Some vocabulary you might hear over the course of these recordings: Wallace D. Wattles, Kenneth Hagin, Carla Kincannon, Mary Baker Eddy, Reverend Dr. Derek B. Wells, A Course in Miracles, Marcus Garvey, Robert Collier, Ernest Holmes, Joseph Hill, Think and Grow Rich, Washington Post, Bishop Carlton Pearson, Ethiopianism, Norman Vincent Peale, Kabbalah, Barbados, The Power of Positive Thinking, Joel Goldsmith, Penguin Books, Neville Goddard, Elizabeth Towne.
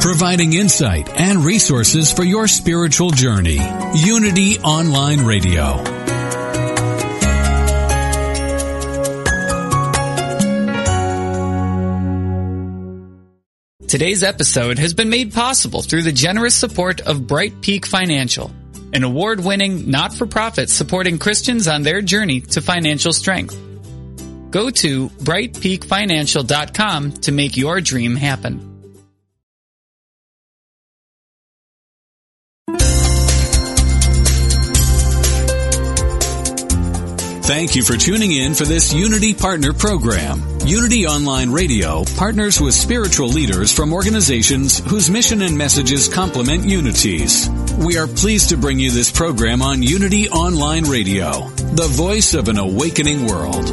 Providing insight and resources for your spiritual journey. Unity Online Radio. Today's episode has been made possible through the generous support of Bright Peak Financial, an award-winning not-for-profit supporting Christians on their journey to financial strength. Go to brightpeakfinancial.com to make your dream happen. Thank you for tuning in for this Unity Partner Program. Unity Online Radio partners with spiritual leaders from organizations whose mission and messages complement Unity's. We are pleased to bring you this program on Unity Online Radio, the voice of an awakening world.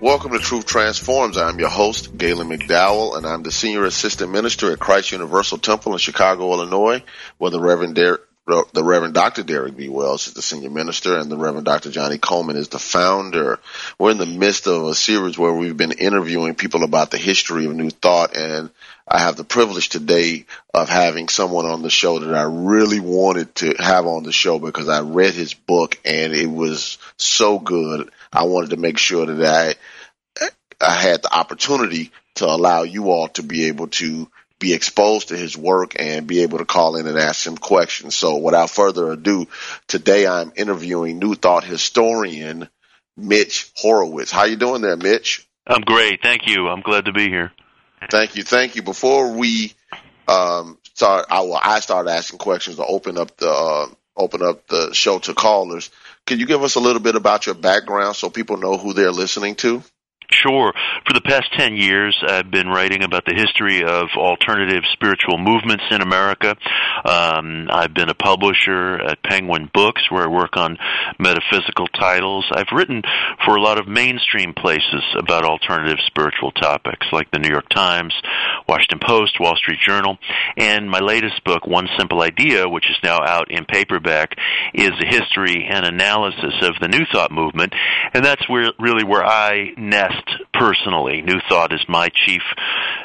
Welcome to Truth Transforms. I'm your host, Galen McDowell, and I'm the Senior Assistant Minister at Christ Universal Temple in Chicago, Illinois, where the Reverend Dr. Derek B. Wells is the Senior Minister, and the Reverend Dr. Johnnie Colemon is the founder. We're in the midst of a series where we've been interviewing people about the history of New Thought, and I have the privilege today of having someone on the show that I really wanted to have on the show because I read his book, and it was so good. I wanted to make sure that I had the opportunity to allow you all to be able to be exposed to his work and be able to call in and ask him questions. So without further ado, today I'm interviewing New Thought historian Mitch Horowitz. How you doing there, Mitch? I'm great. Thank you. I'm glad to be here. Thank you. Thank you. Before we start asking questions to open up the show to callers, can you give us a little bit about your background so people know who they're listening to? Sure. For the past 10 years, I've been writing about the history of alternative spiritual movements in America. I've been a publisher at Penguin Books, where I work on metaphysical titles. I've written for a lot of mainstream places about alternative spiritual topics, like the New York Times, Washington Post, Wall Street Journal. And my latest book, One Simple Idea, which is now out in paperback, is a history and analysis of the New Thought movement. And that's really where I nest personally. New Thought is my chief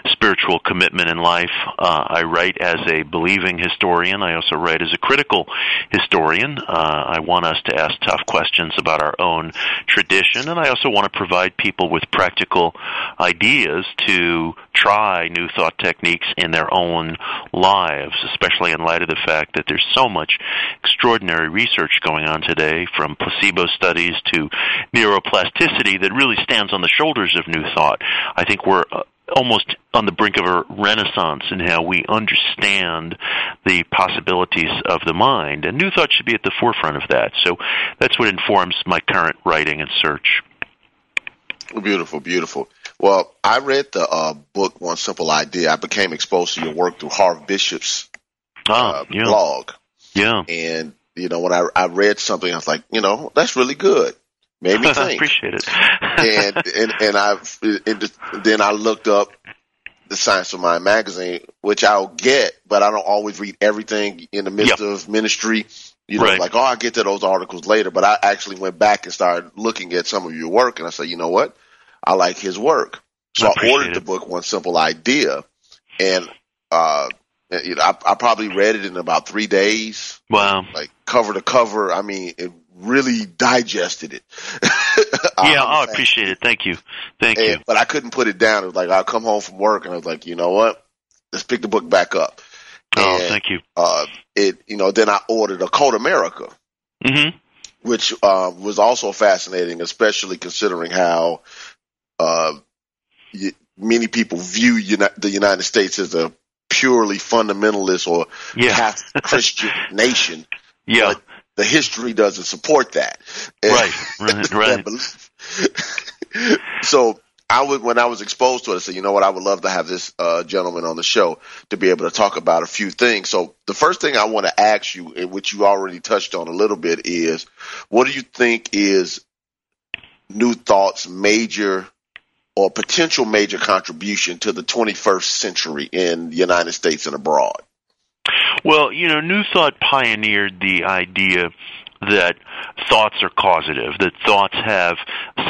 spiritual commitment in life. I write as a believing historian. I also write as a critical historian. I want us to ask tough questions about our own tradition, and I also want to provide people with practical ideas to try New Thought techniques in their own lives, especially in light of the fact that there's so much extraordinary research going on today, from placebo studies to neuroplasticity, that really stands on the shoulders of New Thought. I think we're almost on the brink of a renaissance in how we understand the possibilities of the mind, and New Thought should be at the forefront of that. So that's what informs my current writing and search. Beautiful, beautiful. Well, I read the book, One Simple Idea. I became exposed to your work through Harv Bishop's blog. Yeah. And you know, when I read something, I was like, you know, that's really good. Made me think. I appreciate it. and then I looked up the Science of Mind magazine, which I'll get, but I don't always read everything in the midst of ministry. You know, like, oh, I'll get to those articles later. But I actually went back and started looking at some of your work, and I said, you know what? I like his work. So I ordered the book, One Simple Idea, and you know, I probably read it in about 3 days. Wow. Like, cover to cover. I mean, it really digested it. I appreciate it. Thank you. But I couldn't put it down. It was like, I'll come home from work, and I was like, you know what? Let's pick the book back up. Oh, and, thank you. Then I ordered A Course in Miracles, which was also fascinating, especially considering how many people view the United States as a purely fundamentalist or Christian nation. Yeah, but the history doesn't support that. Right. So when I was exposed to it, I said, you know what, I would love to have this gentleman on the show to be able to talk about a few things. So the first thing I want to ask you, and which you already touched on a little bit, is what do you think is New Thought's major or potential major contribution to the 21st century in the United States and abroad? Well, you know, New Thought pioneered the idea that thoughts are causative, that thoughts have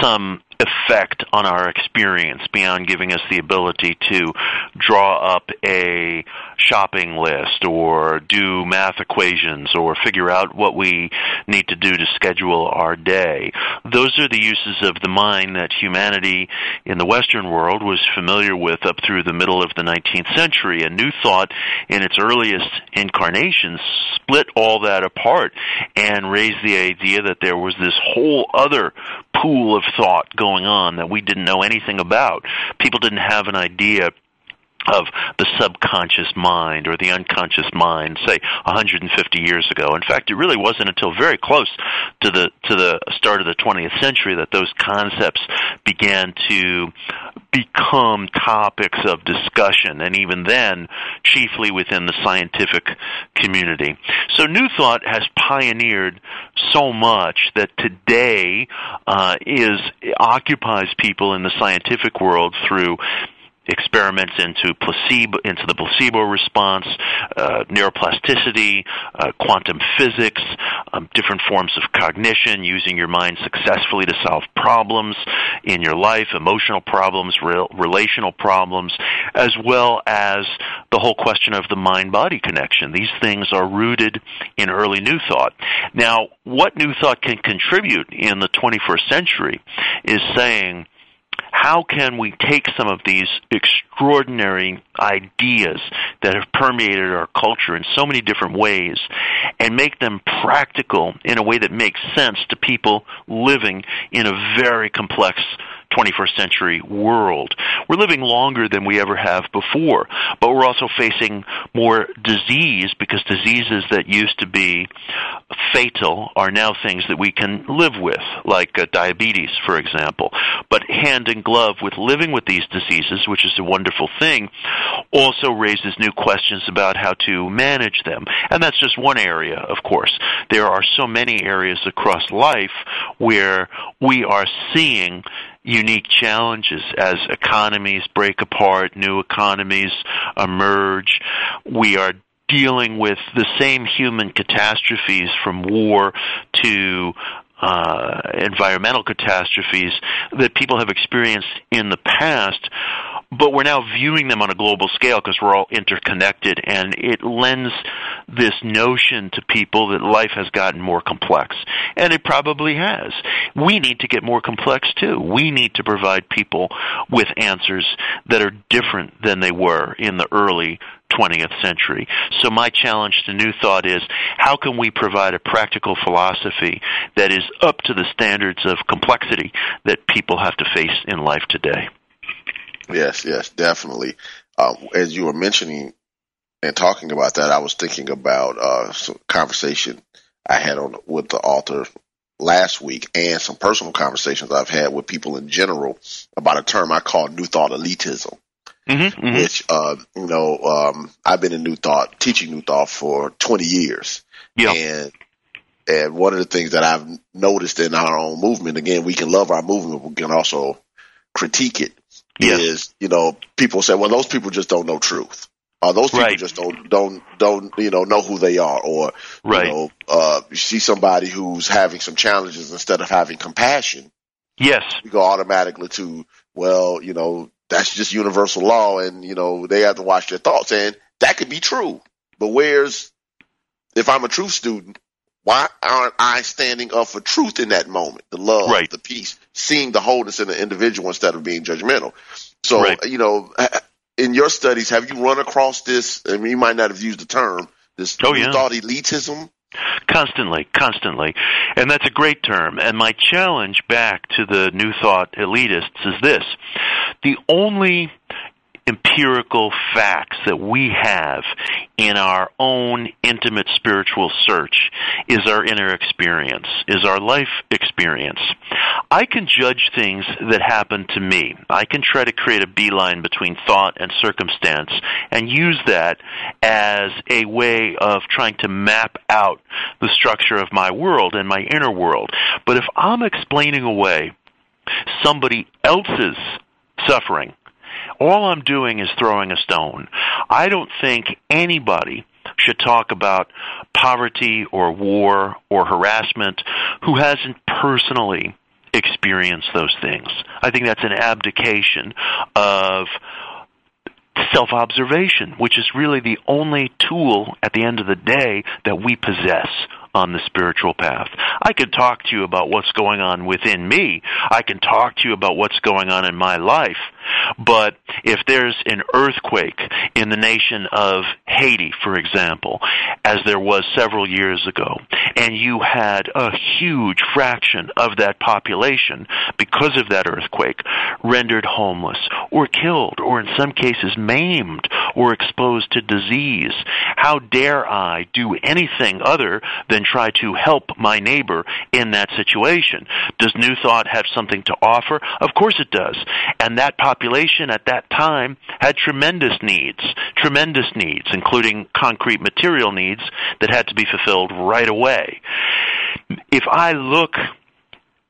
some effect on our experience beyond giving us the ability to draw up a shopping list or do math equations or figure out what we need to do to schedule our day. Those are the uses of the mind that humanity in the Western world was familiar with up through the middle of the 19th century. And New Thought, in its earliest incarnations, split all that apart and raised the idea that there was this whole other pool of thought going on that we didn't know anything about. People didn't have an idea of the subconscious mind or the unconscious mind, say 150 years ago. In fact, it really wasn't until very close to the start of the 20th century that those concepts began to become topics of discussion, and even then, chiefly within the scientific community. So New Thought has pioneered so much that today occupies people in the scientific world through experiments into the placebo response, neuroplasticity, quantum physics, different forms of cognition, using your mind successfully to solve problems in your life, emotional problems, relational problems, as well as the whole question of the mind-body connection. These things are rooted in early New Thought. Now, what New Thought can contribute in the 21st century is saying, how can we take some of these extraordinary ideas that have permeated our culture in so many different ways and make them practical in a way that makes sense to people living in a very complex 21st century world? We're living longer than we ever have before, but we're also facing more disease because diseases that used to be fatal are now things that we can live with, like diabetes, for example. But hand in glove with living with these diseases, which is a wonderful thing, also raises new questions about how to manage them. And that's just one area, of course. There are so many areas across life where we are seeing unique challenges as economies break apart, new economies emerge. We are dealing with the same human catastrophes, from war to environmental catastrophes, that people have experienced in the past, but we're now viewing them on a global scale because we're all interconnected, and it lends this notion to people that life has gotten more complex, and it probably has. We need to get more complex, too. We need to provide people with answers that are different than they were in the early 20th century. So my challenge to New Thought is, how can we provide a practical philosophy that is up to the standards of complexity that people have to face in life today? Yes, definitely. As you were mentioning and talking about that, I was thinking about some conversation I had with the author last week, and some personal conversations I've had with people in general about a term I call New Thought elitism. Which, I've been in New Thought, teaching New Thought for 20 years. And And one of the things that I've noticed in our own movement, again, we can love our movement, we can also critique it, is, you know, people say, well, those people just don't know truth. Those people just don't know who they are, or you know, you see somebody who's having some challenges, instead of having compassion, you go automatically to, well, you know, that's just universal law, and you know, they have to watch their thoughts, and that could be true. But where's, if I'm a truth student, why aren't I standing up for truth in that moment? The love, the peace, seeing the wholeness in the individual instead of being judgmental. So you know. In your studies, have you run across this? I mean, you might not have used the term, this thought elitism? Constantly. And that's a great term. And my challenge back to the New Thought elitists is this. The only empirical facts that we have in our own intimate spiritual search is our inner experience, is our life experience. I can judge things that happen to me. I can try to create a beeline between thought and circumstance and use that as a way of trying to map out the structure of my world and my inner world. But if I'm explaining away somebody else's suffering, all I'm doing is throwing a stone. I don't think anybody should talk about poverty or war or harassment who hasn't personally experienced those things. I think that's an abdication of self-observation, which is really the only tool at the end of the day that we possess on the spiritual path. I could talk to you about what's going on within me. I can talk to you about what's going on in my life. But if there's an earthquake in the nation of Haiti, for example, as there was several years ago, and you had a huge fraction of that population, because of that earthquake, rendered homeless or killed or in some cases maimed or exposed to disease, how dare I do anything other than try to help my neighbor in that situation? Does New Thought have something to offer? Of course it does. And that population at that time had tremendous needs, including concrete material needs that had to be fulfilled right away. If I look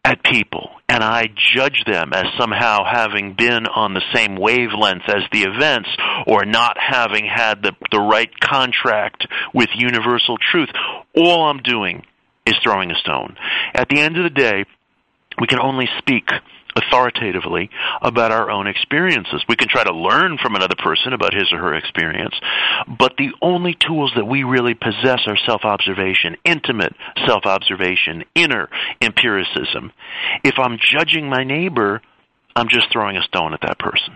at people and I judge them as somehow having been on the same wavelength as the events or not having had the right contract with universal truth, all I'm doing is throwing a stone. At the end of the day, we can only speak authoritatively about our own experiences. We can try to learn from another person about his or her experience, but the only tools that we really possess are self-observation, intimate self-observation, inner empiricism. If I'm judging my neighbor, I'm just throwing a stone at that person.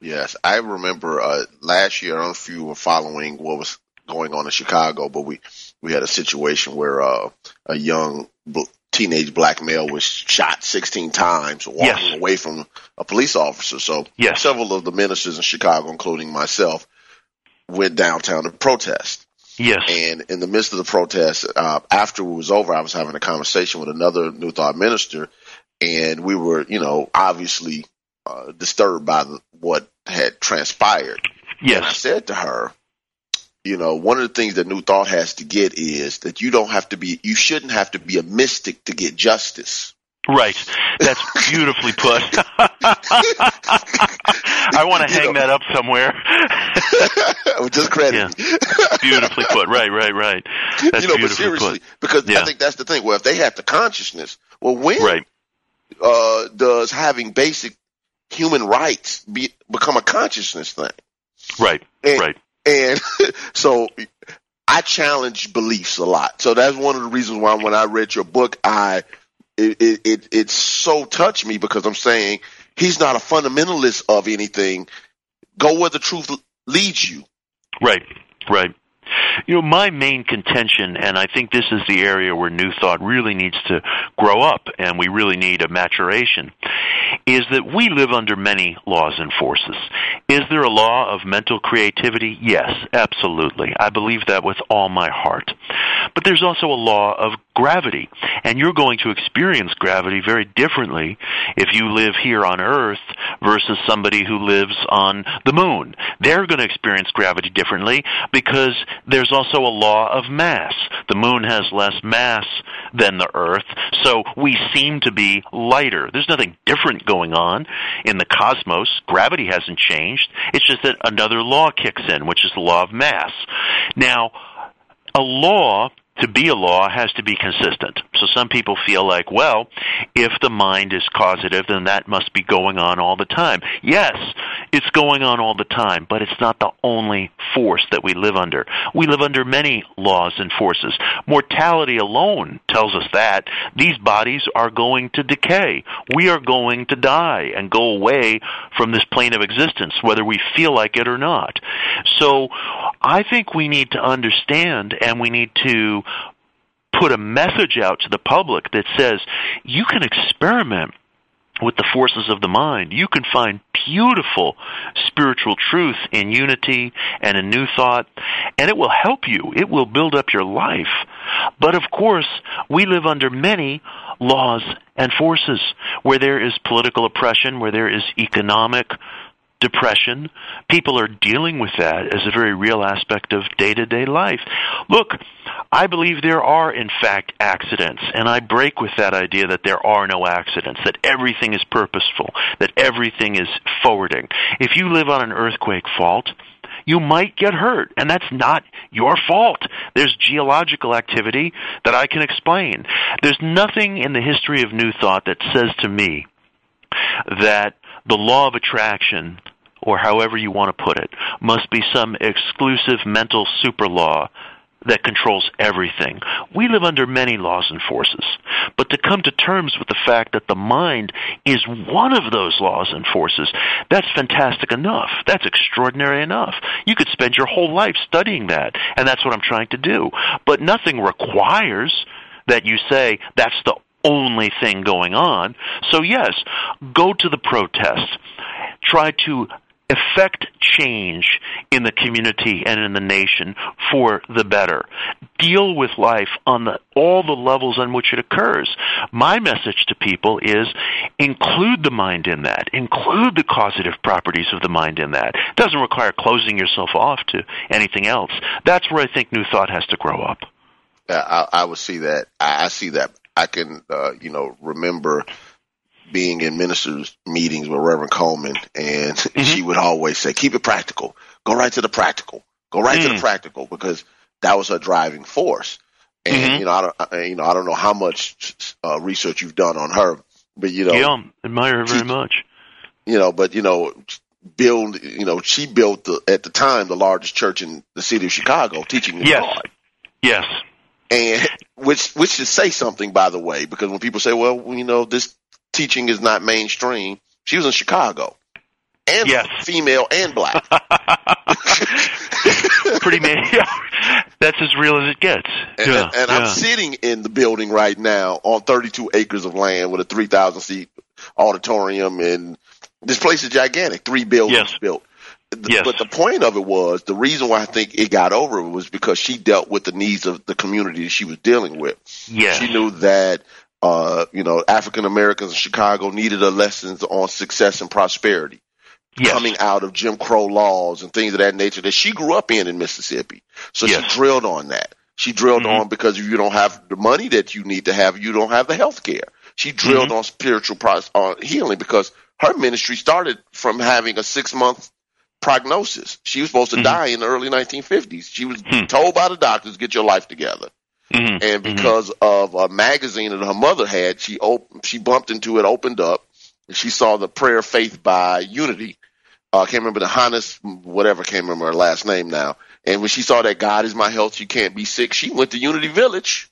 Yes, I remember last year, I don't know if you were following what was going on in Chicago, but we had a situation where a young teenage black male was shot 16 times walking away from a police officer. So several of the ministers in Chicago, including myself, went downtown to protest. Yes. And in the midst of the protest, after it was over, I was having a conversation with another New Thought minister, and we were, you know, obviously disturbed by what had transpired. Yes. And I said to her, you know, one of the things that New Thought has to get is that you shouldn't have to be a mystic to get justice. Right. That's beautifully put. I want to hang that up somewhere. Just credit. Yeah. Beautifully put. Right. That's beautifully but seriously, put. Because I think that's the thing. Well, if they have the consciousness, well, when does having basic human rights become a consciousness thing? Right. And so I challenge beliefs a lot. So that's one of the reasons why when I read your book, it so touched me, because I'm saying he's not a fundamentalist of anything. Go where the truth leads you. Right. You know, my main contention, and I think this is the area where New Thought really needs to grow up and we really need a maturation, is that we live under many laws and forces. Is there a law of mental creativity? Yes, absolutely. I believe that with all my heart. But there's also a law of gravity, and you're going to experience gravity very differently if you live here on Earth versus somebody who lives on the moon. They're going to experience gravity differently because there's also a law of mass. The moon has less mass than the Earth, so we seem to be lighter. There's nothing different going on in the cosmos. Gravity hasn't changed. It's just that another law kicks in, which is the law of mass. Now, a law, to be a law, has to be consistent. So some people feel like, well, if the mind is causative, then that must be going on all the time. Yes, it's going on all the time, but it's not the only force that we live under. We live under many laws and forces. Mortality alone tells us that. These bodies are going to decay. We are going to die and go away from this plane of existence, whether we feel like it or not. So I think we need to understand, and we need to put a message out to the public that says, you can experiment with the forces of the mind. You can find beautiful spiritual truth in unity and in new thought, and it will help you. It will build up your life. But of course, we live under many laws and forces, where there is political oppression, where there is economic depression. People are dealing with that as a very real aspect of day-to-day life. Look, I believe there are, in fact, accidents, and I break with that idea that there are no accidents, that everything is purposeful, that everything is forwarding. If you live on an earthquake fault, you might get hurt, and that's not your fault. There's geological activity that I can explain. There's nothing in the history of New Thought that says to me that the law of attraction, or however you want to put it, must be some exclusive mental super law that controls everything. We live under many laws and forces, but to come to terms with the fact that the mind is one of those laws and forces, that's fantastic enough. That's extraordinary enough. You could spend your whole life studying that, and that's what I'm trying to do. But nothing requires that you say that's the only thing going on. So yes, go to the protests. Try to effect change in the community and in the nation for the better. Deal with life on all the levels on which it occurs. My message to people is include the mind in that. Include the causative properties of the mind in that. It doesn't require closing yourself off to anything else. That's where I think New Thought has to grow up. I would see that. I see that. I can, remember being in ministers' meetings with Reverend Coleman, and she would always say, keep it practical. Go right to the practical. Go right to the practical, because that was her driving force. And, I don't know how much research you've done on her, but, Yeah, admire her very much. She built, at the time, the largest church in the city of Chicago, teaching the God. Yes. And which should say something, by the way, because when people say, well, this teaching is not mainstream, she was in Chicago, and female and black. Pretty much. Yeah. That's as real as it gets. And I'm sitting in the building right now on 32 acres of land with a 3,000-seat auditorium, and this place is gigantic, 3 buildings built. Yes. But the point of it was, the reason why I think it got over was because she dealt with the needs of the community she was dealing with. Yes. She knew that, African Americans in Chicago needed a lessons on success and prosperity coming out of Jim Crow laws and things of that nature that she grew up in Mississippi. So she drilled on that. She drilled on, because if you don't have the money that you need to have, you don't have the health care. She drilled on spiritual healing, because her ministry started from having a 6-month prognosis. She was supposed to die in the early 1950s. She was told by the doctors, get your life together. And because of a magazine that her mother had, she bumped into it, opened up, and she saw the prayer Faith by Unity. I can't remember can't remember her last name now. And when she saw that God is my health, you can't be sick, she went to Unity Village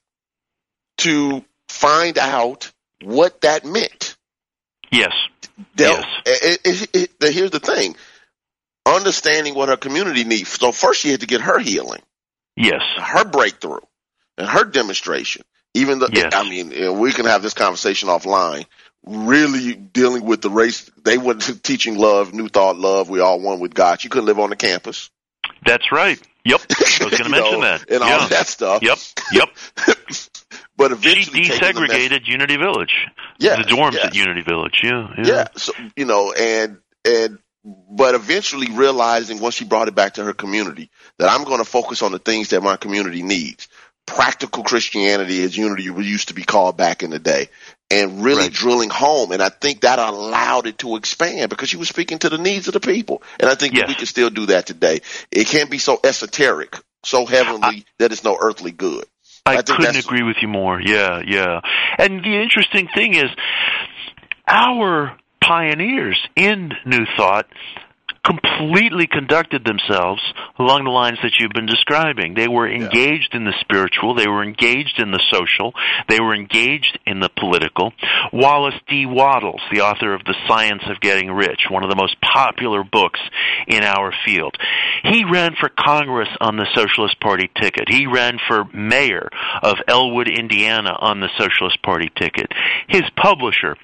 to find out what that meant. Yes. Here's the thing. Understanding what her community needs. So first she had to get her healing. Yes. Her breakthrough and her demonstration. Even though, we can have this conversation offline, really dealing with the race. They went to teaching love, New Thought love. We all one with God. She couldn't live on the campus. That's right. Yep, I was going to mention that. And all that stuff. Yep. But eventually she desegregated Unity Village. Yeah. The dorms at Unity Village. Yeah. So, but eventually realizing once she brought it back to her community that I'm going to focus on the things that my community needs. Practical Christianity as Unity used to be called back in the day, and really drilling home. And I think that allowed it to expand because she was speaking to the needs of the people. And I think that we can still do that today. It can't be so esoteric, so heavenly that it's no earthly good. I couldn't agree with you more. Yeah. And the interesting thing is our pioneers in New Thought completely conducted themselves along the lines that you've been describing. They were engaged in the spiritual. They were engaged in the social. They were engaged in the political. Wallace D. Wattles, the author of The Science of Getting Rich, one of the most popular books in our field, he ran for Congress on the Socialist Party ticket. He ran for mayor of Elwood, Indiana on the Socialist Party ticket. His publisher,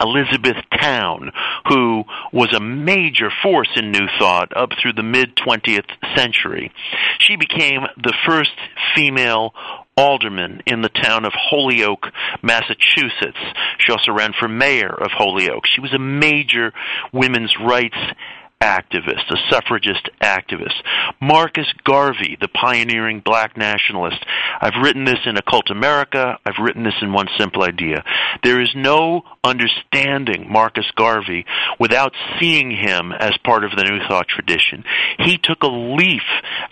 Elizabeth Towne, who was a major force in New Thought up through the mid-20th century. She became the first female alderman in the town of Holyoke, Massachusetts. She also ran for mayor of Holyoke. She was a major women's rights activist, a suffragist activist. Marcus Garvey, the pioneering black nationalist. I've written this in Occult America. I've written this in One Simple Idea. There is no understanding Marcus Garvey without seeing him as part of the New Thought tradition. He took a leaf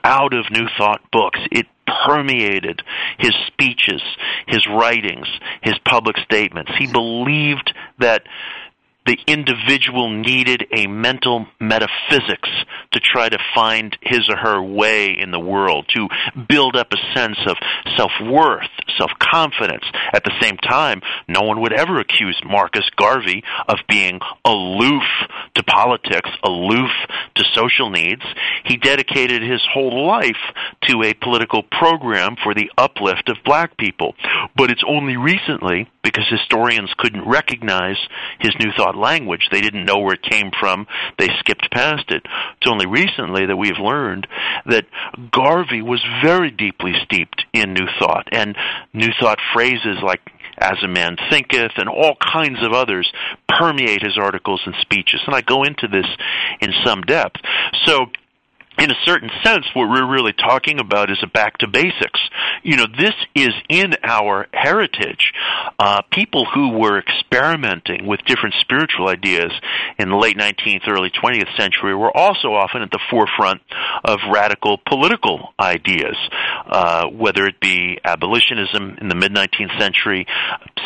out of New Thought books. It permeated his speeches, his writings, his public statements. He believed that the individual needed a mental metaphysics to try to find his or her way in the world, to build up a sense of self-worth, self-confidence. At the same time, no one would ever accuse Marcus Garvey of being aloof to politics, aloof to social needs. He dedicated his whole life to a political program for the uplift of black people. But it's only recently, because historians couldn't recognize his New Thought language. They didn't know where it came from. They skipped past it. It's only recently that we've learned that Garvey was very deeply steeped in New Thought, and New Thought phrases like "as a man thinketh" and all kinds of others permeate his articles and speeches. And I go into this in some depth. So, in a certain sense, what we're really talking about is a back to basics. You know, this is in our heritage. People who were experimenting with different spiritual ideas in the late 19th, early 20th century were also often at the forefront of radical political ideas, whether it be abolitionism in the mid-19th century,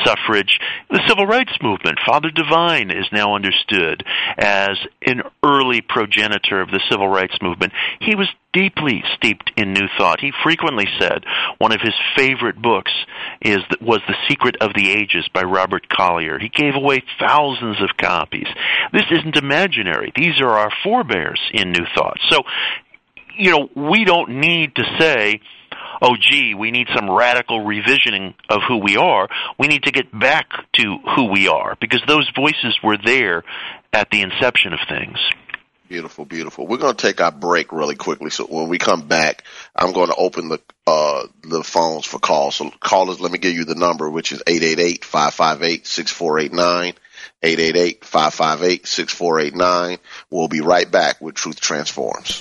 suffrage, the civil rights movement. Father Devine is now understood as an early progenitor of the civil rights movement. He was deeply steeped in New Thought. He frequently said one of his favorite books was The Secret of the Ages by Robert Collier. He gave away thousands of copies. This isn't imaginary. These are our forebears in New Thought. So, you know, we don't need to say, oh, gee, we need some radical revisioning of who we are. We need to get back to who we are, because those voices were there at the inception of things. Beautiful, beautiful. We're going to take our break really quickly. So when we come back, I'm going to open the phones for calls. So callers, let me give you the number, which is 888-558-6489, 888-558-6489. We'll be right back with Truth Transforms.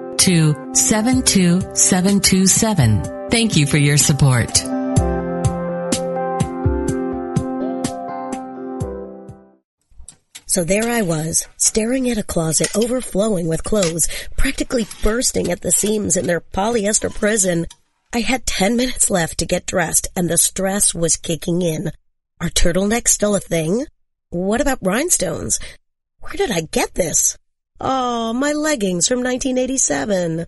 to 72727. Thank you for your support. So there I was, staring at a closet overflowing with clothes, practically bursting at the seams in their polyester prison. I had 10 minutes left to get dressed, and the stress was kicking in. Are turtlenecks still a thing? What about rhinestones? Where did I get this? Oh, my leggings from 1987.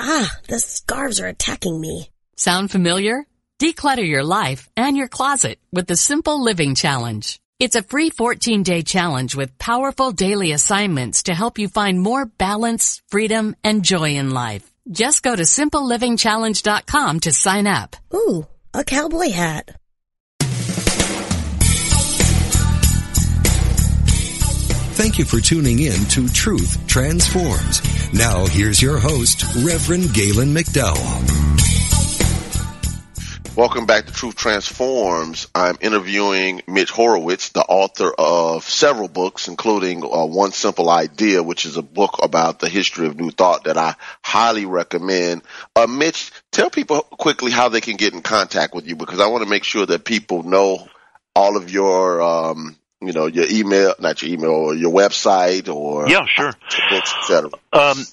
Ah, the scarves are attacking me. Sound familiar? Declutter your life and your closet with the Simple Living Challenge. It's a free 14-day challenge with powerful daily assignments to help you find more balance, freedom, and joy in life. Just go to simplelivingchallenge.com to sign up. Ooh, a cowboy hat. Thank you for tuning in to Truth Transforms. Now, here's your host, Reverend Galen McDowell. Welcome back to Truth Transforms. I'm interviewing Mitch Horowitz, the author of several books, including One Simple Idea, which is a book about the history of New Thought that I highly recommend. Mitch, tell people quickly how they can get in contact with you, because I want to make sure that people know all of your your email, not your email, or your website, or books, et cetera.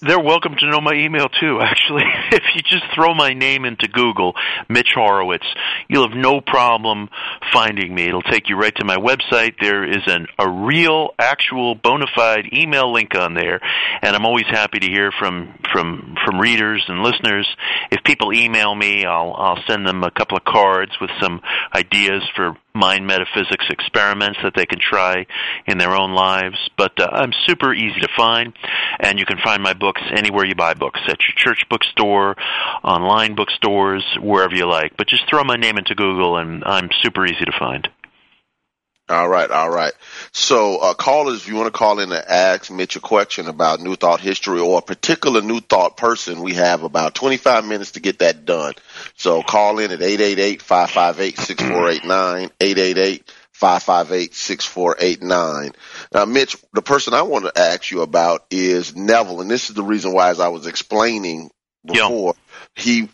They're welcome to know my email too, actually. If you just throw my name into Google, Mitch Horowitz, you'll have no problem finding me. It'll take you right to my website. There is a real, actual, bona fide email link on there, and I'm always happy to hear from readers and listeners. If people email me, I'll send them a couple of cards with some ideas for mind metaphysics experiments that they can try in their own lives. But I'm super easy to find, and you can find my books anywhere you buy books, at your church bookstore, online bookstores, wherever you like. But just throw my name into Google, and I'm super easy to find. All right. So, callers, if you want to call in and ask Mitch a question about New Thought history or a particular New Thought person, we have about 25 minutes to get that done. So call in at 888-558-6489, 888-558-6489. Now, Mitch, the person I want to ask you about is Neville, and this is the reason why, as I was explaining before, He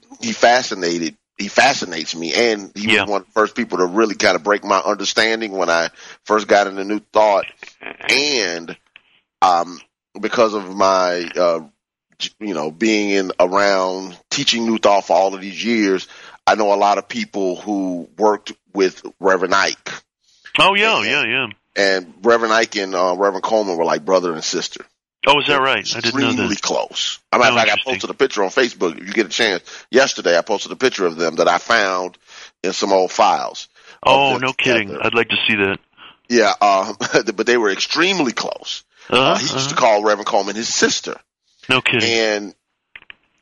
fascinates me, and he was one of the first people to really kind of break my understanding when I first got into New Thought. And because of my, being around teaching New Thought for all of these years, I know a lot of people who worked with Reverend Ike. Oh, yeah, And Reverend Ike and Reverend Coleman were like brother and sister. Oh, is that right? I didn't know that. Extremely close. I mean, I posted a picture on Facebook. If you get a chance, yesterday I posted a picture of them that I found in some old files. Oh, no kidding! I'd like to see that. Yeah, but they were extremely close. He used to call Reverend Coleman his sister. No kidding. And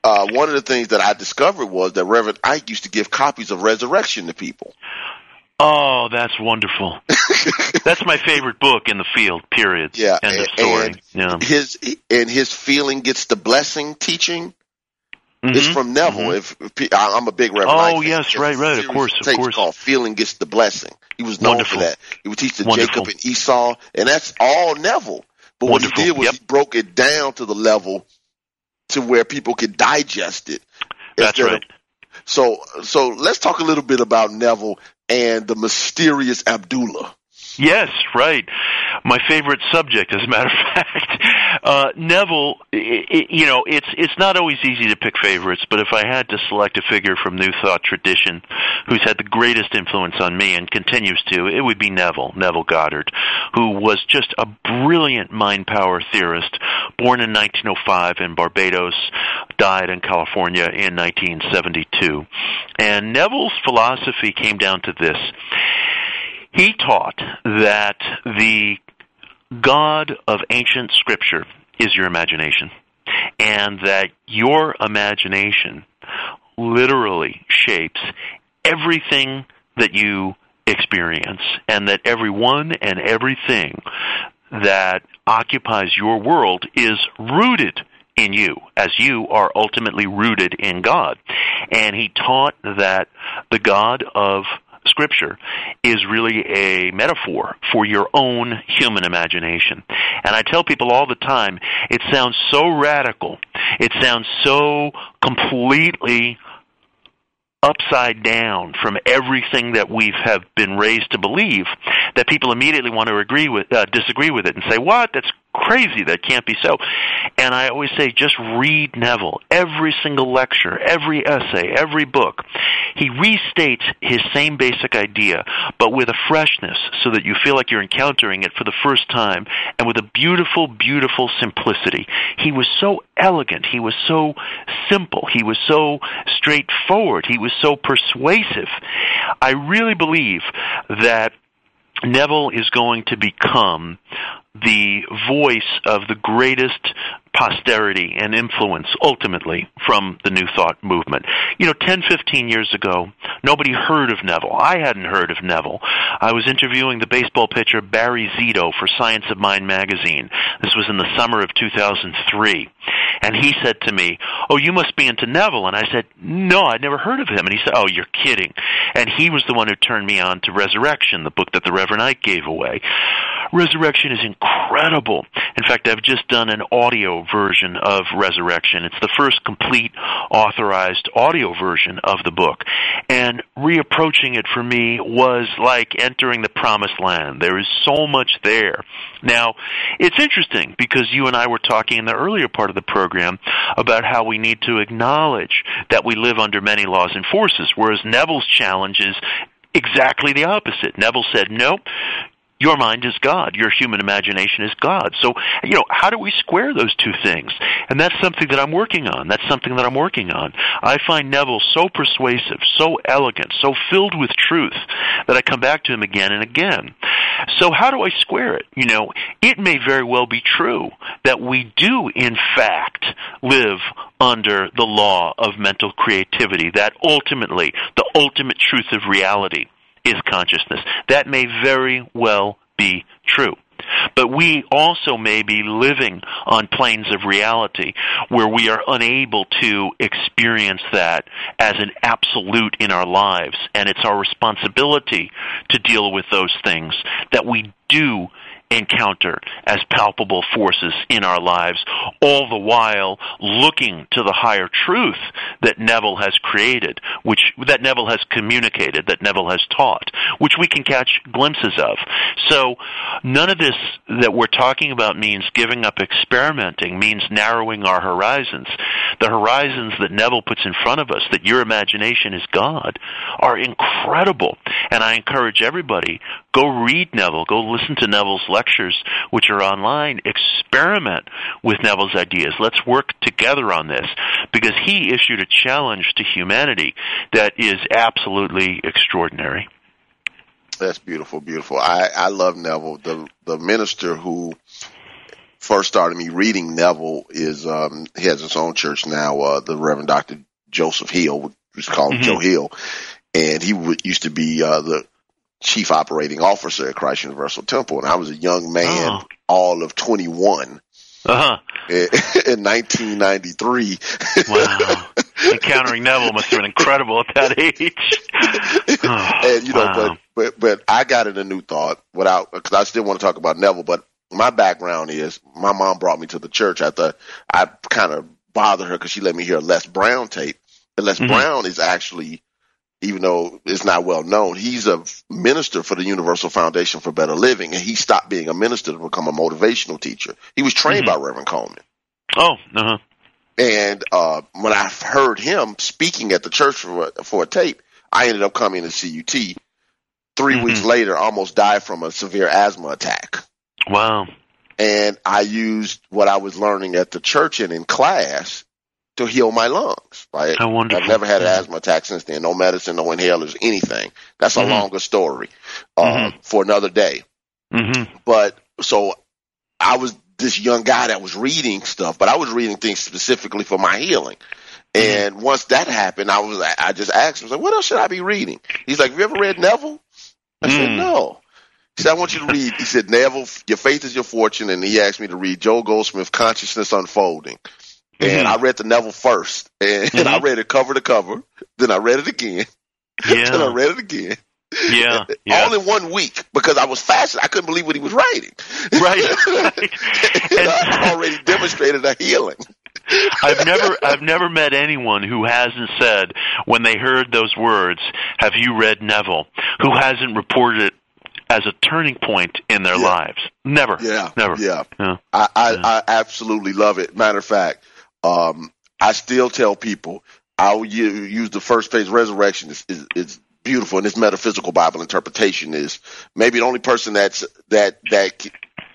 one of the things that I discovered was that Reverend Ike used to give copies of Resurrection to people. Oh, that's wonderful. That's my favorite book in the field, period. Yeah. End of story. And his feeling gets the blessing teaching is from Neville. If I'm a big Reverend Ike fan. Yes, right, of course. Called Feeling Gets the Blessing. He was known for that. He would teach to Jacob and Esau, and that's all Neville. But what he did was he broke it down to the level to where people could digest it. That's right. So let's talk a little bit about Neville and the mysterious Abdullah. Yes, right. My favorite subject, as a matter of fact. Neville, it's not always easy to pick favorites, but if I had to select a figure from New Thought tradition who's had the greatest influence on me and continues to, it would be Neville Goddard, who was just a brilliant mind power theorist, born in 1905 in Barbados, died in California in 1972. And Neville's philosophy came down to this. He taught that the God of ancient scripture is your imagination, and that your imagination literally shapes everything that you experience, and that everyone and everything that occupies your world is rooted in you, as you are ultimately rooted in God. And he taught that the God of Scripture is really a metaphor for your own human imagination. And I tell people all the time, it sounds so radical. It sounds so completely upside down from everything that we have been raised to believe, that people immediately want to disagree with it and say, what? That's crazy. That can't be so. And I always say, just read Neville. Every single lecture, every essay, every book, he restates his same basic idea, but with a freshness so that you feel like you're encountering it for the first time, and with a beautiful, beautiful simplicity. He was so elegant. He was so simple. He was so straightforward. He was so persuasive. I really believe that Neville is going to become the voice of the greatest posterity and influence, ultimately, from the New Thought movement. You know, 10, 15 years ago, nobody heard of Neville. I hadn't heard of Neville. I was interviewing the baseball pitcher Barry Zito for Science of Mind magazine. This was in the summer of 2003. And he said to me, oh, you must be into Neville. And I said, no, I'd never heard of him. And he said, oh, you're kidding. And he was the one who turned me on to Resurrection, the book that the Reverend Ike gave away. Resurrection is incredible. In fact, I've just done an audio version of Resurrection. It's the first complete authorized audio version of the book. And reapproaching it for me was like entering the promised land. There is so much there. Now, it's interesting because you and I were talking in the earlier part of the program about how we need to acknowledge that we live under many laws and forces, whereas Neville's challenge is exactly the opposite. Neville said, nope. Your mind is God. Your human imagination is God. So, you know, how do we square those two things? And that's something that I'm working on. I find Neville so persuasive, so elegant, so filled with truth that I come back to him again and again. So how do I square it? You know, it may very well be true that we do, in fact, live under the law of mental creativity, that ultimately, the ultimate truth of reality is consciousness. That may very well be true. But we also may be living on planes of reality where we are unable to experience that as an absolute in our lives, and it's our responsibility to deal with those things that we do encounter as palpable forces in our lives, all the while looking to the higher truth that Neville has created, that Neville has communicated, that Neville has taught, which we can catch glimpses of. So none of this that we're talking about means giving up experimenting, means narrowing our horizons. The horizons that Neville puts in front of us, that your imagination is God, are incredible. And I encourage everybody, go read Neville, go listen to Neville's lectures, which are online. Experiment with Neville's ideas. Let's work together on this, because he issued a challenge to humanity that is absolutely extraordinary. That's beautiful, beautiful. I love Neville. The minister who first started me reading Neville is he has his own church now, the Reverend Dr. Joseph Hill, which is called Joe Hill, and he used to be the chief operating officer at Christ Universal Temple, and I was a young man, all of 21, in 1993. Wow. Encountering Neville must have been incredible at that age. And you know, but I got in a New Thought without, because I still want to talk about Neville. But my background is my mom brought me to the church. I thought I kind of bothered her because she let me hear a Les Brown tape. And Les Brown is actually, even though it's not well known, he's a minister for the Universal Foundation for Better Living, and he stopped being a minister to become a motivational teacher. He was trained by Reverend Coleman. And when I heard him speaking at the church for a tape, I ended up coming to CUT. 3 weeks later, almost died from a severe asthma attack. Wow. And I used what I was learning at the church and in class to heal my lungs. Right? I've never had an asthma attack since then. No medicine, no inhalers, anything. That's a longer story for another day. But so I was this young guy that was reading stuff, but I was reading things specifically for my healing. And once that happened, I just asked him, I was like, what else should I be reading? He's like, have you ever read Neville? I said, no. He said, I want you to read. He said, Neville, Your Faith Is Your Fortune. And he asked me to read Joel Goldsmith, Consciousness Unfolding. And I read the Neville first, and I read it cover to cover. Then I read it again. Then I read it again. All in 1 week, because I was fascinated. I couldn't believe what he was writing. Right. And I already demonstrated a healing. I've never met anyone who hasn't said, when they heard those words, "Have you read Neville?" who hasn't reported it as a turning point in their lives. Never. Yeah. Never. Yeah. Yeah. I absolutely love it. Matter of fact, I still tell people, I'll use the first page. Resurrection is beautiful, and this metaphysical Bible interpretation is maybe the only person that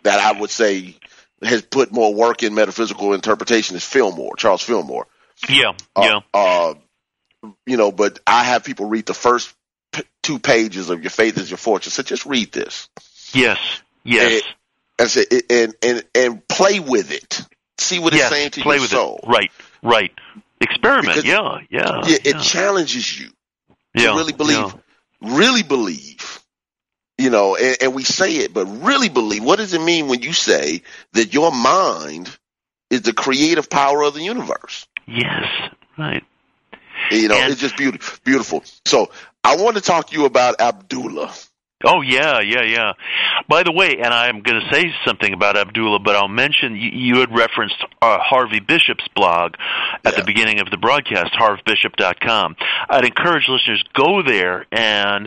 I would say has put more work in metaphysical interpretation is Fillmore, Charles Fillmore. Yeah, but I have people read the first two pages of Your Faith Is Your Fortune. So just read this. Yes. And play with it. See what it's saying to your soul. Right. Experiment. Yeah. It challenges you to really believe. And we say it, but really believe. What does it mean when you say that your mind is the creative power of the universe? Yes, right. It's just beautiful. So I want to talk to you about Abdullah. Oh, yeah. By the way, and I'm going to say something about Abdullah, but I'll mention you had referenced Harvey Bishop's blog at the beginning of the broadcast, harvbishop.com. I'd encourage listeners, go there and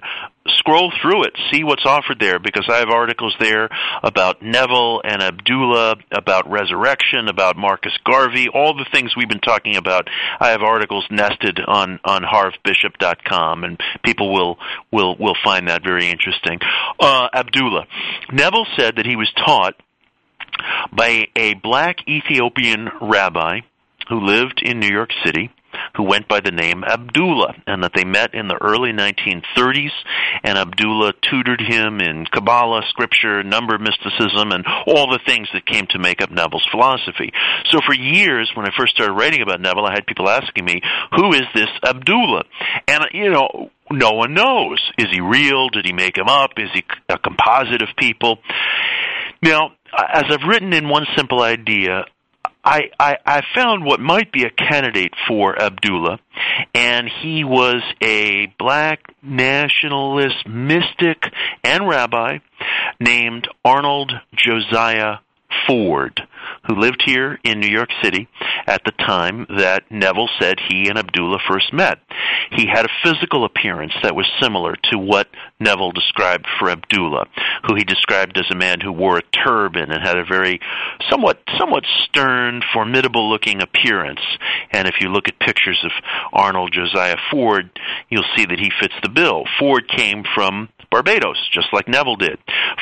scroll through it, see what's offered there, because I have articles there about Neville and Abdullah, about Resurrection, about Marcus Garvey, all the things we've been talking about. I have articles nested on harvbishop.com, and people will find that very interesting. Abdullah. Neville said that he was taught by a black Ethiopian rabbi who lived in New York City, who went by the name Abdullah, and that they met in the early 1930s, and Abdullah tutored him in Kabbalah, scripture, number mysticism, and all the things that came to make up Neville's philosophy. So for years, when I first started writing about Neville, I had people asking me, who is this Abdullah? And, no one knows. Is he real? Did he make him up? Is he a composite of people? Now, as I've written in One Simple Idea, I found what might be a candidate for Abdullah, and he was a black nationalist mystic and rabbi named Arnold Josiah Ford, who lived here in New York City at the time that Neville said he and Abdullah first met. He had a physical appearance that was similar to what Neville described for Abdullah, who he described as a man who wore a turban and had a very somewhat stern, formidable-looking appearance. And if you look at pictures of Arnold Josiah Ford, you'll see that he fits the bill. Ford came from Barbados, just like Neville did.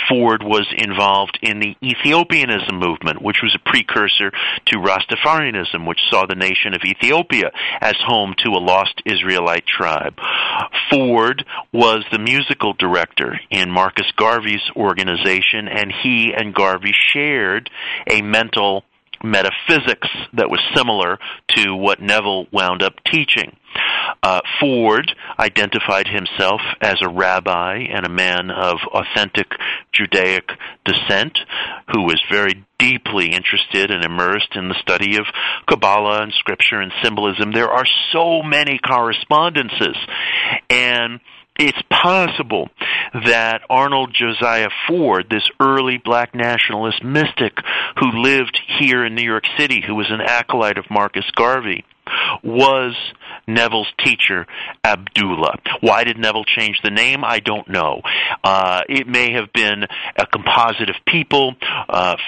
Ford was involved in the Ethiopianism movement, which was a precursor to Rastafarianism, which saw the nation of Ethiopia as home to a lost Israelite tribe. Ford was the musical director in Marcus Garvey's organization, and he and Garvey shared a mental metaphysics that was similar to what Neville wound up teaching. Ford identified himself as a rabbi and a man of authentic Judaic descent who was very deeply interested and immersed in the study of Kabbalah and scripture and symbolism. There are so many correspondences, and it's possible that Arnold Josiah Ford, this early black nationalist mystic who lived here in New York City, who was an acolyte of Marcus Garvey, was Neville's teacher, Abdullah. Why did Neville change the name? I don't know. It may have been a composite of people.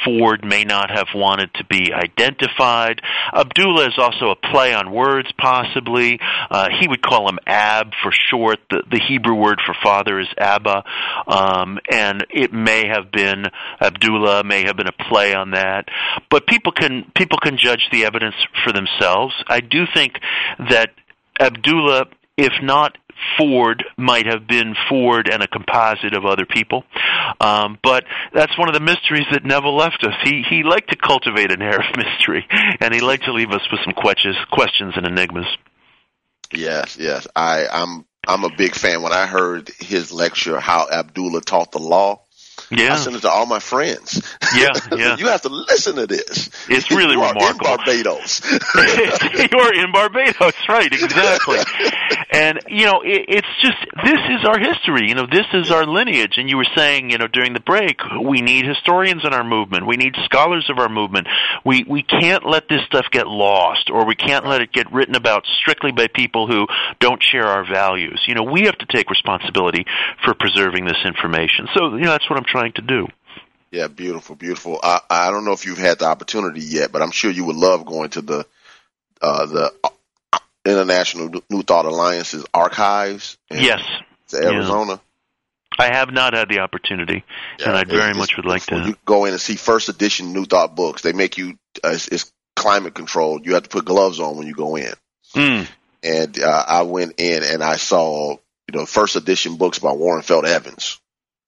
Ford may not have wanted to be identified. Abdullah is also a play on words, possibly. He would call him Ab for short. The Hebrew word for father is Abba. And it may have been Abdullah, may have been a play on that. But people can judge the evidence for themselves. I do think that Abdullah, if not Ford, might have been Ford and a composite of other people. But that's one of the mysteries that Neville left us. He liked to cultivate an air of mystery, and he liked to leave us with some questions and enigmas. Yes. I'm a big fan. When I heard his lecture, How Abdullah Taught the Law, Yeah. I send it to all my friends. Yeah, yeah. You have to listen to this. It's really remarkable. You are in Barbados. You are in Barbados, right, exactly. And, you know, it's just, this is our history. You know, this is our lineage. And you were saying, you know, during the break, we need historians in our movement. We need scholars of our movement. We can't let this stuff get lost, or we can't let it get written about strictly by people who don't share our values. You know, we have to take responsibility for preserving this information. So, you know, that's what I'm trying to do. Yeah, beautiful, beautiful. I don't know if you've had the opportunity yet, but I'm sure you would love going to the International New Thought Alliance's archives. Yes. To Arizona. Yeah. I have not had the opportunity, and I very much would like to. You go in and see first edition New Thought books. They make you it's climate controlled. You have to put gloves on when you go in. Mm. And I went in and I saw, you know, first edition books by Warren Feld Evans.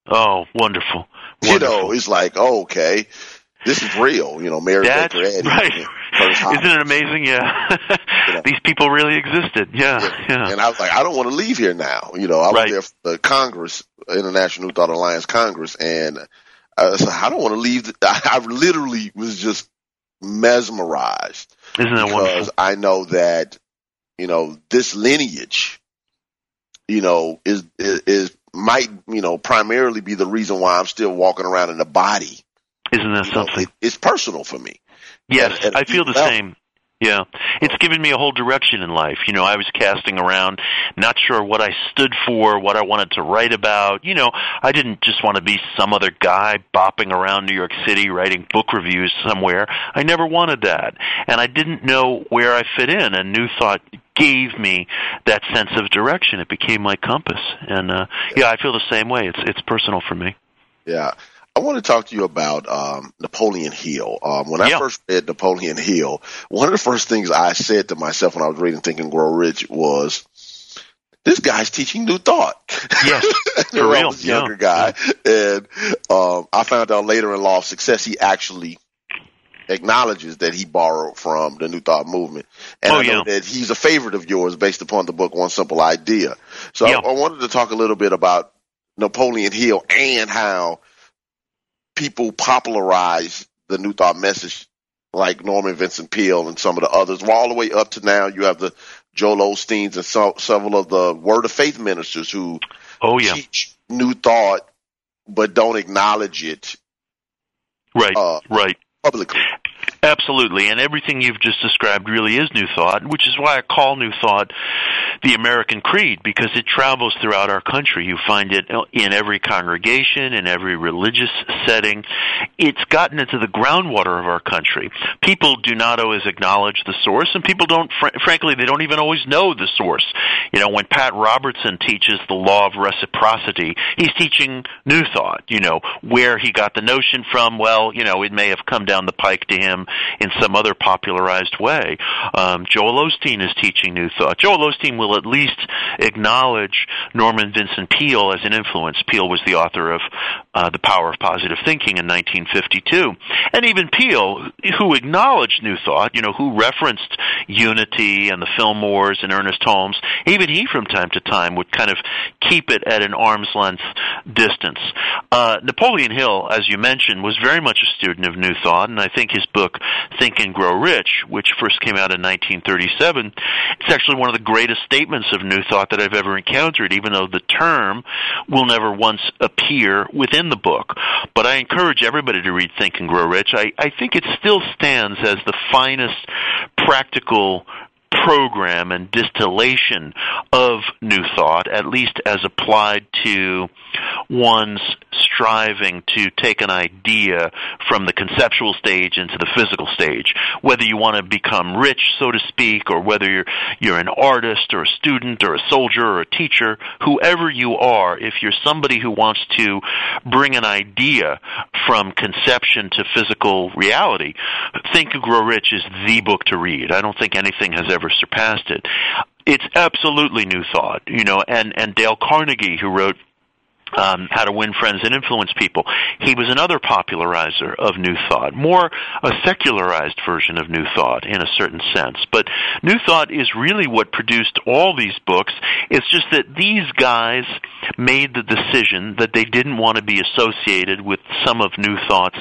Oh, wonderful. You know, it's like, oh, okay, this is real. You know, Mary Baker Eddy. Right. Isn't it amazing? Yeah. You know? These people really existed. Yeah. And I was like, I don't want to leave here now. You know, I was there for the Congress, International Thought Alliance Congress, and I was like, I don't want to leave. I literally was just mesmerized. Isn't that wonderful? Because I know that, you know, this lineage, you know, is might, you know, primarily be the reason why I'm still walking around in a body. Isn't that something? It's personal for me. Yes, I feel the same. Yeah. It's given me a whole direction in life. You know, I was casting around, not sure what I stood for, what I wanted to write about. You know, I didn't just want to be some other guy bopping around New York City writing book reviews somewhere. I never wanted that. And I didn't know where I fit in, and New Thought gave me that sense of direction. It became my compass. And, yeah, I feel the same way. It's personal for me. Yeah. I want to talk to you about Napoleon Hill. When I first read Napoleon Hill, one of the first things I said to myself when I was reading Think and Grow Rich was, this guy's teaching New Thought. Yes, for real. This younger guy. Yeah. And I found out later in Law of Success, he actually acknowledges that he borrowed from the New Thought movement. And I know that he's a favorite of yours based upon the book One Simple Idea. So I wanted to talk a little bit about Napoleon Hill and how people popularize the New Thought message, like Norman Vincent Peale and some of the others. Well, all the way up to now, you have the Joel Osteens and several of the Word of Faith ministers who teach New Thought but don't acknowledge it publicly. Absolutely, and everything you've just described really is New Thought, which is why I call New Thought the American Creed, because it travels throughout our country. You find it in every congregation, in every religious setting. It's gotten into the groundwater of our country. People do not always acknowledge the source, and people don't, frankly, they don't even always know the source. You know, when Pat Robertson teaches the law of reciprocity, he's teaching New Thought. You know, where he got the notion from, well, you know, it may have come down the pike to him in some other popularized way. Joel Osteen is teaching New Thought. Joel Osteen will at least acknowledge Norman Vincent Peale as an influence. Peale was the author of The Power of Positive Thinking in 1952. And even Peale, who acknowledged New Thought, you know, who referenced Unity and the Fillmores and Ernest Holmes, even he from time to time would kind of keep it at an arm's length distance. Napoleon Hill, as you mentioned, was very much a student of New Thought, and I think his book, Think and Grow Rich, which first came out in 1937, it's actually one of the greatest statements of New Thought that I've ever encountered, even though the term will never once appear within the book. But I encourage everybody to read Think and Grow Rich. I think it still stands as the finest practical program and distillation of New Thought, at least as applied to one's striving to take an idea from the conceptual stage into the physical stage. Whether you want to become rich, so to speak, or whether you're an artist or a student or a soldier or a teacher, whoever you are, if you're somebody who wants to bring an idea from conception to physical reality, Think and Grow Rich is the book to read. I don't think anything has ever surpassed it. It's absolutely New Thought, you know, and Dale Carnegie, who wrote How to Win Friends and Influence People. He was another popularizer of New Thought, more a secularized version of New Thought in a certain sense. But New Thought is really what produced all these books. It's just that these guys made the decision that they didn't want to be associated with some of New Thought's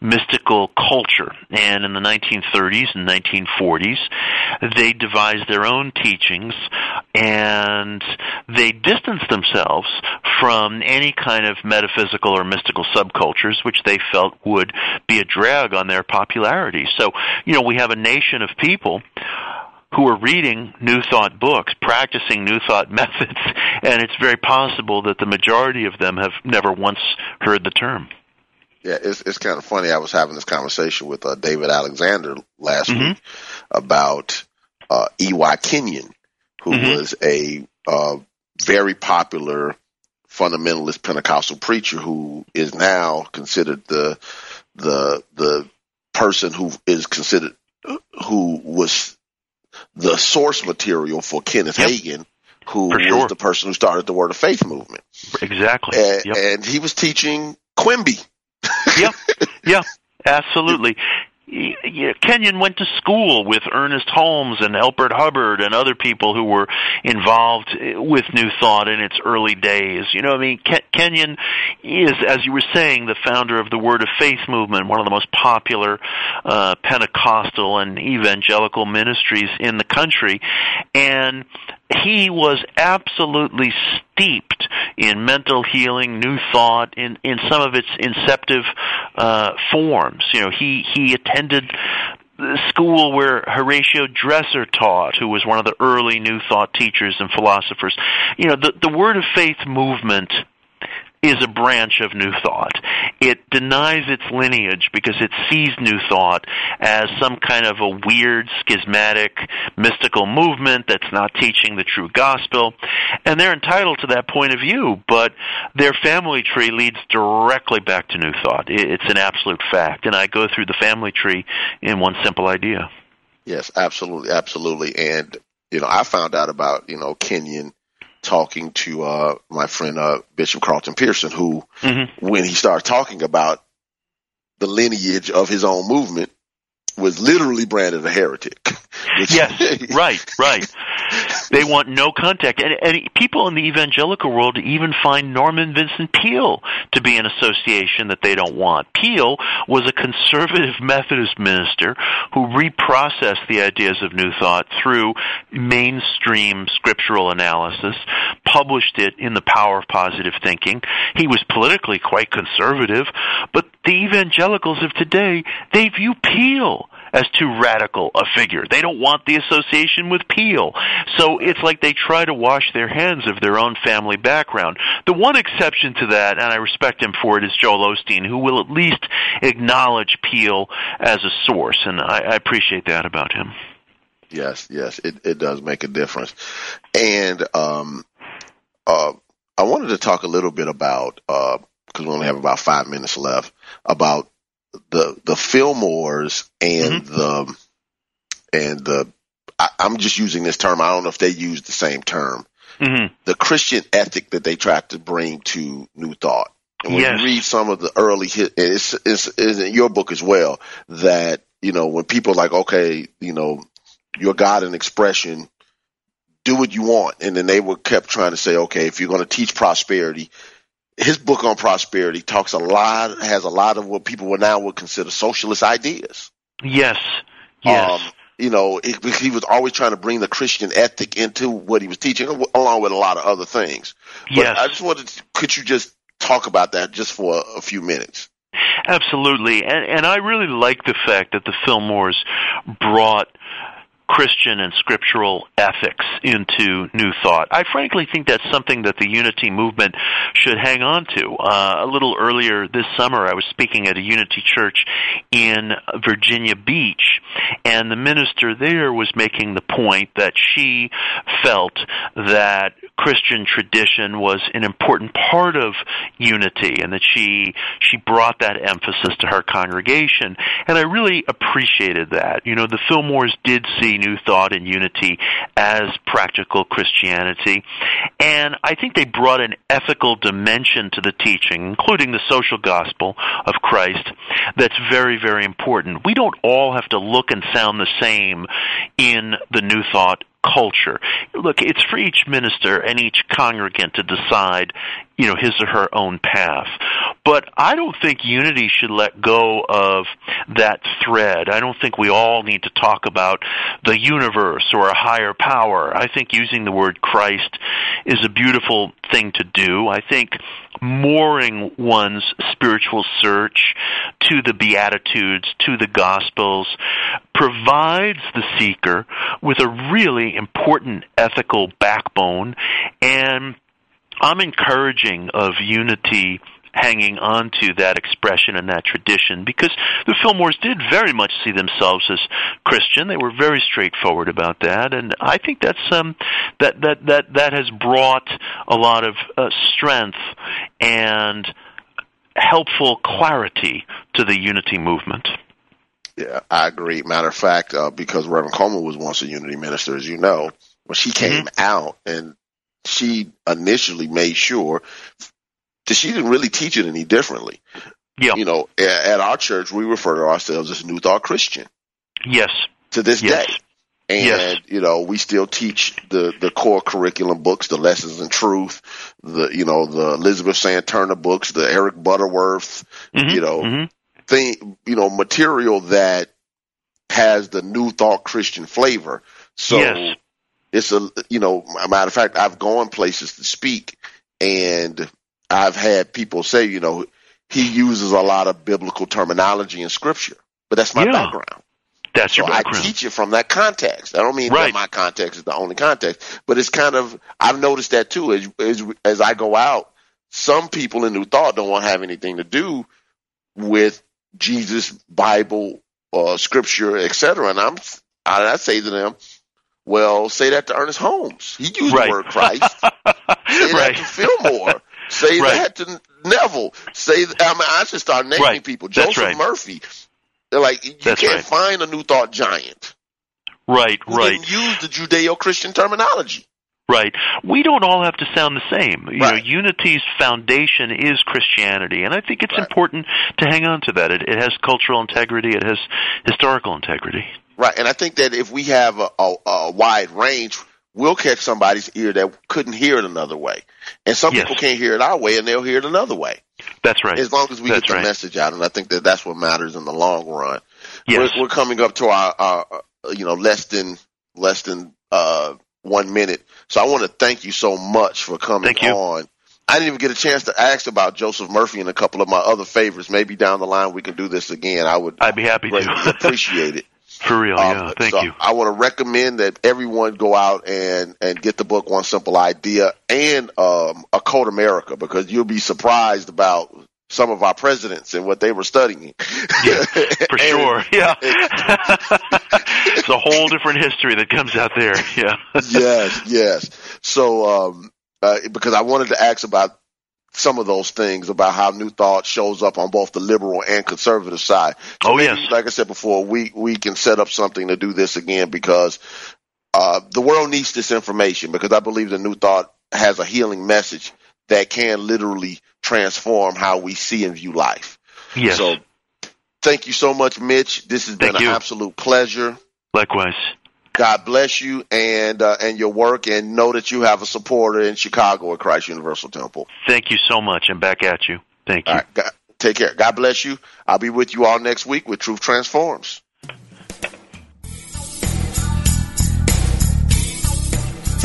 mystical culture. And in the 1930s and 1940s, they devised their own teachings, and they distanced themselves from any kind of metaphysical or mystical subcultures, which they felt would be a drag on their popularity. So, you know, we have a nation of people who are reading New Thought books, practicing New Thought methods, and it's very possible that the majority of them have never once heard the term. Yeah, it's kind of funny. I was having this conversation with David Alexander last week about E.Y. Kenyon, who was a very popular fundamentalist Pentecostal preacher who is now considered the person who is considered who was the source material for Kenneth Hagin, who was the person who started the Word of Faith movement. Exactly. And he was teaching Quimby. Yeah, absolutely. Kenyon went to school with Ernest Holmes and Elbert Hubbard and other people who were involved with New Thought in its early days. You know, I mean, Kenyon is, as you were saying, the founder of the Word of Faith movement, one of the most popular Pentecostal and evangelical ministries in the country, and he was absolutely steeped in mental healing, New Thought, in some of its inceptive forms. You know, he attended the school where Horatio Dresser taught, who was one of the early New Thought teachers and philosophers. You know, the Word of Faith movement is a branch of New Thought. It denies its lineage because it sees New Thought as some kind of a weird, schismatic, mystical movement that's not teaching the true gospel. And they're entitled to that point of view, but their family tree leads directly back to New Thought. It's an absolute fact. And I go through the family tree in One Simple Idea. Yes, absolutely, absolutely. And, you know, I found out about, you know, Kenyon talking to my friend Bishop Carlton Pearson, who, when he started talking about the lineage of his own movement, was literally branded a heretic. Yes, right. They want no contact. And people in the evangelical world even find Norman Vincent Peale to be an association that they don't want. Peale was a conservative Methodist minister who reprocessed the ideas of New Thought through mainstream scriptural analysis, published it in The Power of Positive Thinking. He was politically quite conservative, but the evangelicals of today, they view Peale as too radical a figure. They don't want the association with Peale. So it's like they try to wash their hands of their own family background. The one exception to that, and I respect him for it, is Joel Osteen, who will at least acknowledge Peale as a source, and I appreciate that about him. Yes, it does make a difference. And I wanted to talk a little bit about, because we only have about 5 minutes left, about the Fillmores and the I'm just using this term. I don't know if they use the same term. The Christian ethic that they tried to bring to New Thought. And when you read some of the early, it's in your book as well, that, you know, when people are like, okay, you know, your God and expression, do what you want. And then they were kept trying to say, okay, if you're going to teach prosperity, his book on prosperity talks a lot, has a lot of what people now would consider socialist ideas. Yes. You know, he was always trying to bring the Christian ethic into what he was teaching, along with a lot of other things. But I just wanted to, could you just talk about that just for a few minutes? Absolutely. And I really like the fact that the Fillmores brought Christian and scriptural ethics into New Thought. I frankly think that's something that the Unity movement should hang on to. A little earlier this summer, I was speaking at a Unity church in Virginia Beach, and the minister there was making the point that she felt that Christian tradition was an important part of Unity, and that she brought that emphasis to her congregation. And I really appreciated that. You know, the Fillmores did see Christianity, New Thought and Unity as Practical Christianity. And I think they brought an ethical dimension to the teaching, including the social gospel of Christ, that's very, very important. We don't all have to look and sound the same in the New Thought culture. Look, it's for each minister and each congregant to decide, you know, his or her own path. But I don't think unity should let go of that thread. I don't think we all need to talk about the universe or a higher power. I think using the word Christ is a beautiful thing to do. I think mooring one's spiritual search to the Beatitudes, to the Gospels, provides the seeker with a really important ethical backbone, and I'm encouraging of unity hanging on to that expression and that tradition, because the Fillmores did very much see themselves as Christian. They were very straightforward about that, and I think that's that has brought a lot of strength and helpful clarity to the unity movement. Yeah, I agree. Matter of fact, because Reverend Coleman was once a unity minister, as you know, when she came out, and she initially made sure that she didn't really teach it any differently. Yeah. You know, at our church, we refer to ourselves as New Thought Christian. Yes. To this day. And, you know, we still teach the core curriculum books, the Lessons in Truth, the Elizabeth Santurna books, the Eric Butterworth, thing, material that has the New Thought Christian flavor. So it's a matter of fact, I've gone places to speak, and I've had people say, he uses a lot of biblical terminology in Scripture, but that's my background. That's so your background. I teach it from that context. I don't mean that my context is the only context, but it's kind of, I've noticed that too. As I go out, some people in New Thought don't want to have anything to do with Jesus, Bible, Scripture, etc. And I say to them, well, say that to Ernest Holmes. He used the word Christ. Say that to Fillmore. Say that to Neville. I should start naming people. Joseph Murphy. They're like, you can't find a New Thought giant. Who didn't use the Judeo-Christian terminology. Right. We don't all have to sound the same. You know, unity's foundation is Christianity, and I think it's important to hang on to that. It has cultural integrity. It has historical integrity. Right, and I think that if we have a wide range, we'll catch somebody's ear that couldn't hear it another way. And some people can't hear it our way, and they'll hear it another way. That's right. As long as we get the message out, and I think that that's what matters in the long run. Yes. We're coming up to our less than 1 minute. So I want to thank you so much for coming on. I didn't even get a chance to ask about Joseph Murphy and a couple of my other favorites. Maybe down the line we can do this again. I'd be happy to. Appreciate it. For real, Thank you. I want to recommend that everyone go out and get the book One Simple Idea and A Course in Miracles, because you'll be surprised about some of our presidents and what they were studying. Yeah, for sure. Yeah. It's a whole different history that comes out there. Yeah. Yes. So, because I wanted to ask about some of those things, about how New Thought shows up on both the liberal and conservative side. So like I said before, we can set up something to do this again, because the world needs this information, because I believe the New Thought has a healing message that can literally transform how we see and view life. Yes. So thank you so much, Mitch. This has been an absolute pleasure. Likewise. God bless you and your work, and know that you have a supporter in Chicago at Christ Universal Temple. Thank you so much, and back at you. Thank you. All right, take care. God bless you. I'll be with you all next week with Truth Transforms.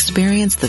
experience the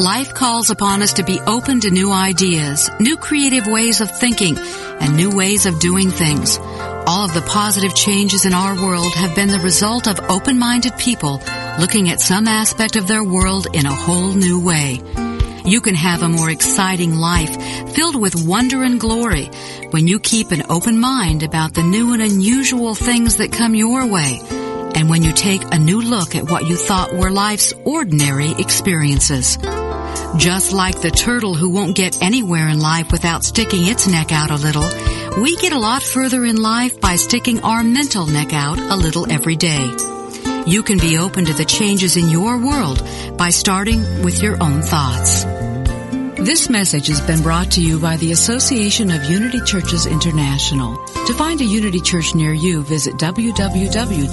Life calls upon us to be open to new ideas, new creative ways of thinking, and new ways of doing things. All of the positive changes in our world have been the result of open-minded people looking at some aspect of their world in a whole new way. You can have a more exciting life filled with wonder and glory when you keep an open mind about the new and unusual things that come your way, and when you take a new look at what you thought were life's ordinary experiences. Just like the turtle who won't get anywhere in life without sticking its neck out a little, we get a lot further in life by sticking our mental neck out a little every day. You can be open to the changes in your world by starting with your own thoughts. This message has been brought to you by the Association of Unity Churches International. To find a Unity Church near you, visit www.unity.org.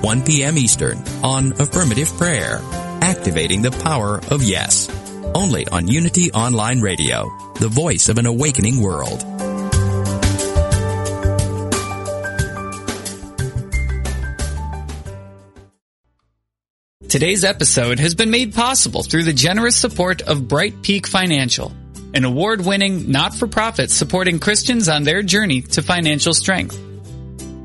1 p.m. Eastern, on Affirmative Prayer, Activating the Power of Yes. Only on Unity Online Radio, the voice of an awakening world. Today's episode has been made possible through the generous support of Bright Peak Financial, an award-winning, not-for-profit supporting Christians on their journey to financial strength.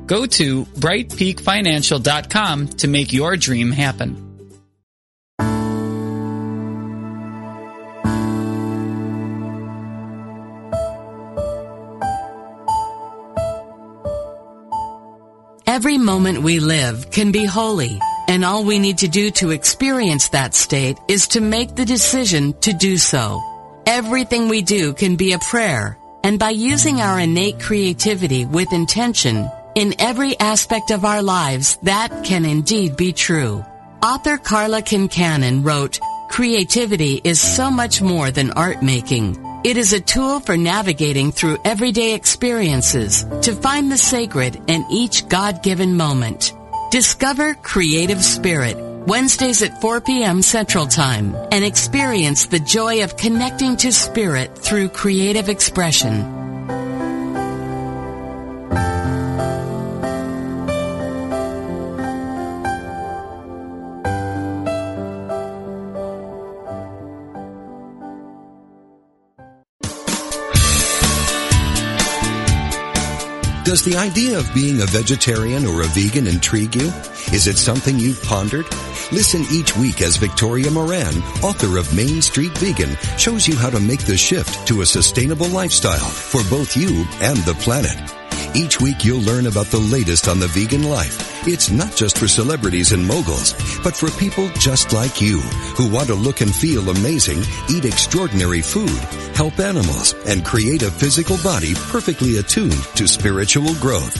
Go to brightpeakfinancial.com to make your dream happen. Every moment we live can be holy, and all we need to do to experience that state is to make the decision to do so. Everything we do can be a prayer, and by using our innate creativity with intention in every aspect of our lives, that can indeed be true. Author Carla Kincannon wrote, "Creativity is so much more than art making. It is a tool for navigating through everyday experiences to find the sacred in each God-given moment." Discover Creative Spirit, Wednesdays at 4 p.m. Central Time, and experience the joy of connecting to spirit through creative expression. Does the idea of being a vegetarian or a vegan intrigue you? Is it something you've pondered? Listen each week as Victoria Moran, author of Main Street Vegan, shows you how to make the shift to a sustainable lifestyle for both you and the planet. Each week you'll learn about the latest on the vegan life. It's not just for celebrities and moguls, but for people just like you who want to look and feel amazing, eat extraordinary food, help animals, and create a physical body perfectly attuned to spiritual growth.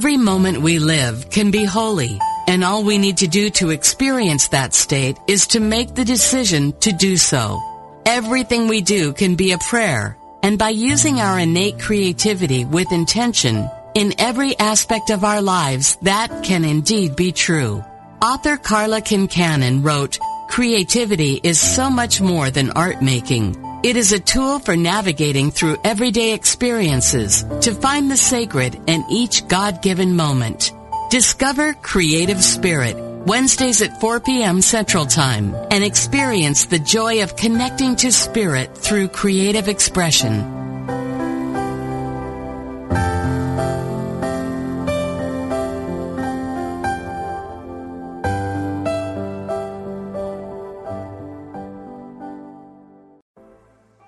Every moment we live can be holy, and all we need to do to experience that state is to make the decision to do so. Everything we do can be a prayer, and by using our innate creativity with intention in every aspect of our lives, that can indeed be true. Author Carla Kincannon wrote, "Creativity is so much more than art making. It is a tool for navigating through everyday experiences to find the sacred in each God-given moment." Discover Creative Spirit, Wednesdays at 4 p.m. Central Time, and experience the joy of connecting to spirit through creative expression.